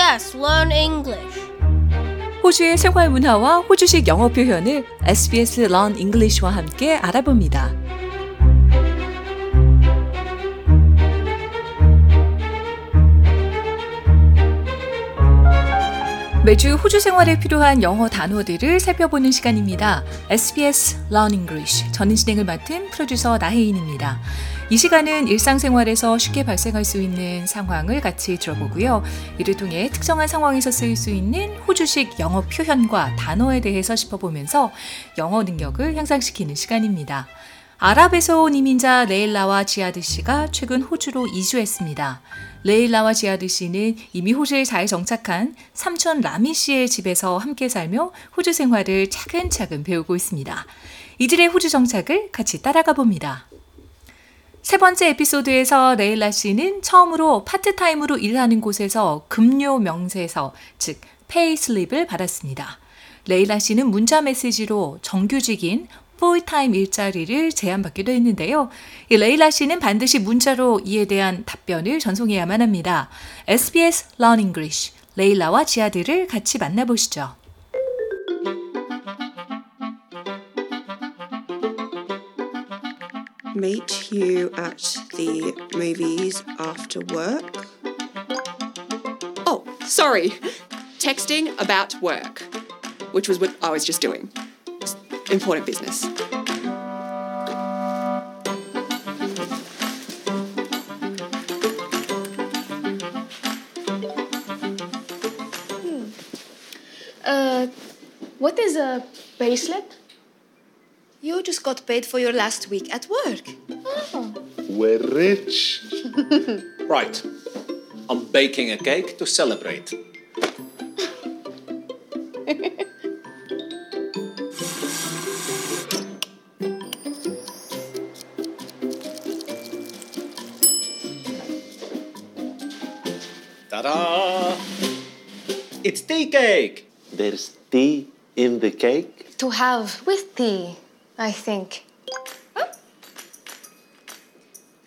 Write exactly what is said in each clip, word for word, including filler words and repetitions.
에스비에스 Learn English. 호주의 생활문화와 호주식 영어 표현을 에스비에스 Learn English와 함께 알아봅니다. 매주 호주 생활에 필요한 영어 단어들을 살펴보는 시간입니다. 에스비에스 Learn English, 저는 진행을 맡은 프로듀서 나혜인입니다. 이 시간은 일상생활에서 쉽게 발생할 수 있는 상황을 같이 들어보고요. 이를 통해 특정한 상황에서 쓰일 수 있는 호주식 영어 표현과 단어에 대해서 짚어보면서 영어 능력을 향상시키는 시간입니다. 아랍에서 온 이민자 레일라와 지하드 씨가 최근 호주로 이주했습니다. 레일라와 지하드 씨는 이미 호주에 잘 정착한 삼촌 라미 씨의 집에서 함께 살며 호주 생활을 차근차근 배우고 있습니다. 이들의 호주 정착을 같이 따라가 봅니다. 세 번째 에피소드에서 레일라 씨는 처음으로 파트타임으로 일하는 곳에서 급료 명세서, 즉 페이슬립을 받았습니다. 레일라 씨는 문자 메시지로 정규직인 풀타임 일자리를 제안받기도 했는데요. 이 레일라 씨는 반드시 문자로 이에 대한 답변을 전송해야만 합니다. 에스비에스 Learn English, 레일라와 지아들을 같이 만나보시죠. Meet you at the movies after work. Oh, sorry. Texting about work, which was what I was just doing. Important business. Hmm. Uh, what is a payslip? You just got paid for your last week at work. Oh. We're rich. Right. I'm baking a cake to celebrate. Ta-da! It's tea cake! There's tea in the cake? To have with tea, I think. Huh?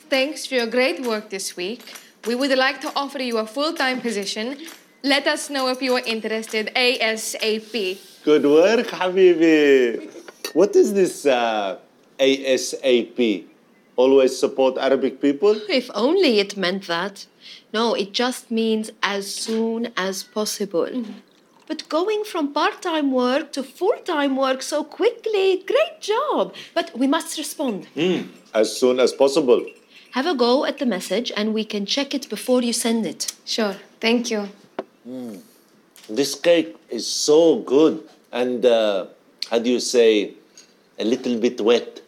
Thanks for your great work this week. We would like to offer you a full-time position. Let us know if you are interested ASAP. Good work, Habibi! What is this uh, ASAP? Always support Arabic people? If only it meant that. No, it just means as soon as possible. Mm. But going from part-time work to full-time work so quickly, great job. But we must respond. Mm. As soon as possible. Have a go at the message and we can check it before you send it. Sure, thank you. Mm. This cake is so good and, uh, how do you say, a little bit wet.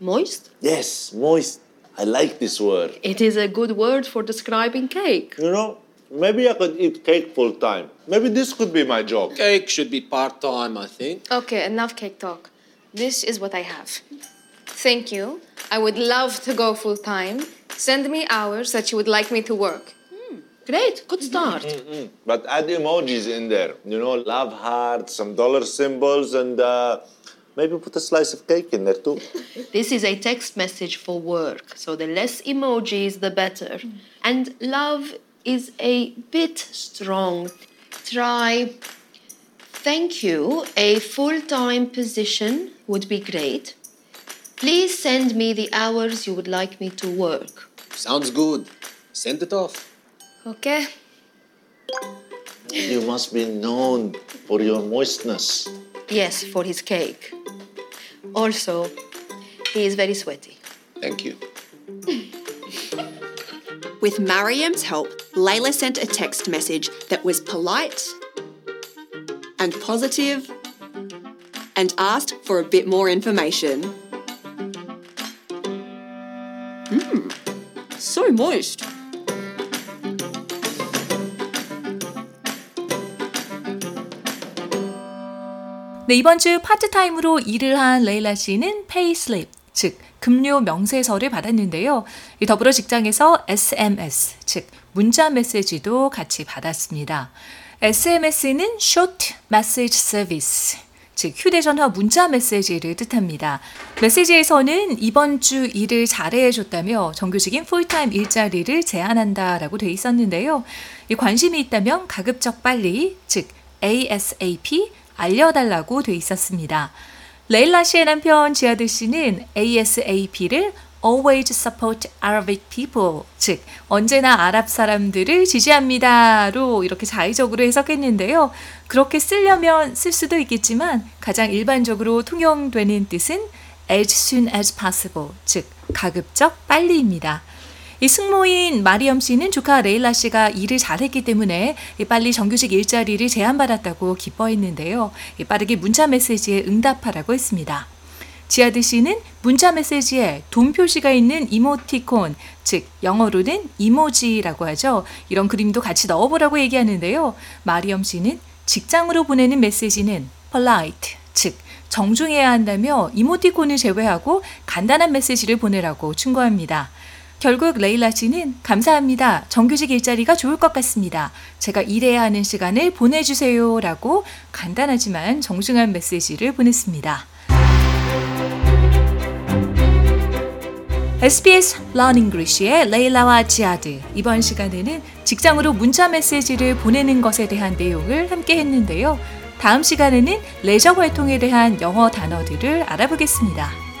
Moist? Yes, moist. I like this word. It is a good word for describing cake. You know, maybe I could eat cake full time. Maybe this could be my job. Cake should be part time, I think. Okay, enough cake talk. This is what I have. Thank you. I would love to go full time. Send me hours that you would like me to work. Mm, great, good start. Mm-hmm. But add emojis in there. You know, love hearts, some dollar symbols, and uh, maybe put a slice of cake in there too. This is a text message for work, so the less emojis, the better. Mm. And love is a bit strong. Try, thank you, a full-time position would be great. Please send me the hours you would like me to work. Sounds good. Send it off. Okay. You must be known for your moistness. Yes, for his cake. Also, he is very sweaty. Thank you. With Mariam's help, Layla sent a text message that was polite and positive and asked for a bit more information. Mmm, so moist. 네, 이번 주 파트타임으로 일을 한 레일라 씨는 페이슬립, 즉 급료 명세서를 받았는데요. 더불어 직장에서 에스엠에스, 즉 문자 메시지도 같이 받았습니다. 에스엠에스는 Short Message Service, 즉 휴대전화 문자 메시지를 뜻합니다. 메시지에서는 이번 주 일을 잘해줬다며 정규직인 풀타임 일자리를 제안한다라고 돼 있었는데요. 이 관심이 있다면 가급적 빨리, 즉 에이에스에이피 알려달라고 돼 있었습니다. 레일라 씨의 남편 지하드 씨는 에이에스에이피를 Always support Arabic people, 즉 언제나 아랍 사람들을 지지합니다로 이렇게 자의적으로 해석했는데요. 그렇게 쓰려면 쓸 수도 있겠지만 가장 일반적으로 통용되는 뜻은 as soon as possible, 즉 가급적 빨리입니다. 이 숙모인 마리엄 씨는 조카 레일라 씨가 일을 잘했기 때문에 빨리 정규직 일자리를 제안받았다고 기뻐했는데요. 빠르게 문자 메시지에 응답하라고 했습니다. 지하드 씨는 문자 메시지에 돈 표시가 있는 이모티콘, 즉 영어로는 이모지라고 하죠. 이런 그림도 같이 넣어보라고 얘기하는데요. 마리엄 씨는 직장으로 보내는 메시지는 polite, 즉 정중해야 한다며 이모티콘을 제외하고 간단한 메시지를 보내라고 충고합니다. 결국 레일라 씨는 감사합니다. 정규직 일자리가 좋을 것 같습니다. 제가 일해야 하는 시간을 보내주세요 라고 간단하지만 정중한 메시지를 보냈습니다. 에스비에스 Learn English의 레일라와 지하드, 이번 시간에는 직장으로 문자 메시지를 보내는 것에 대한 내용을 함께 했는데요. 다음 시간에는 레저 활동에 대한 영어 단어들을 알아보겠습니다.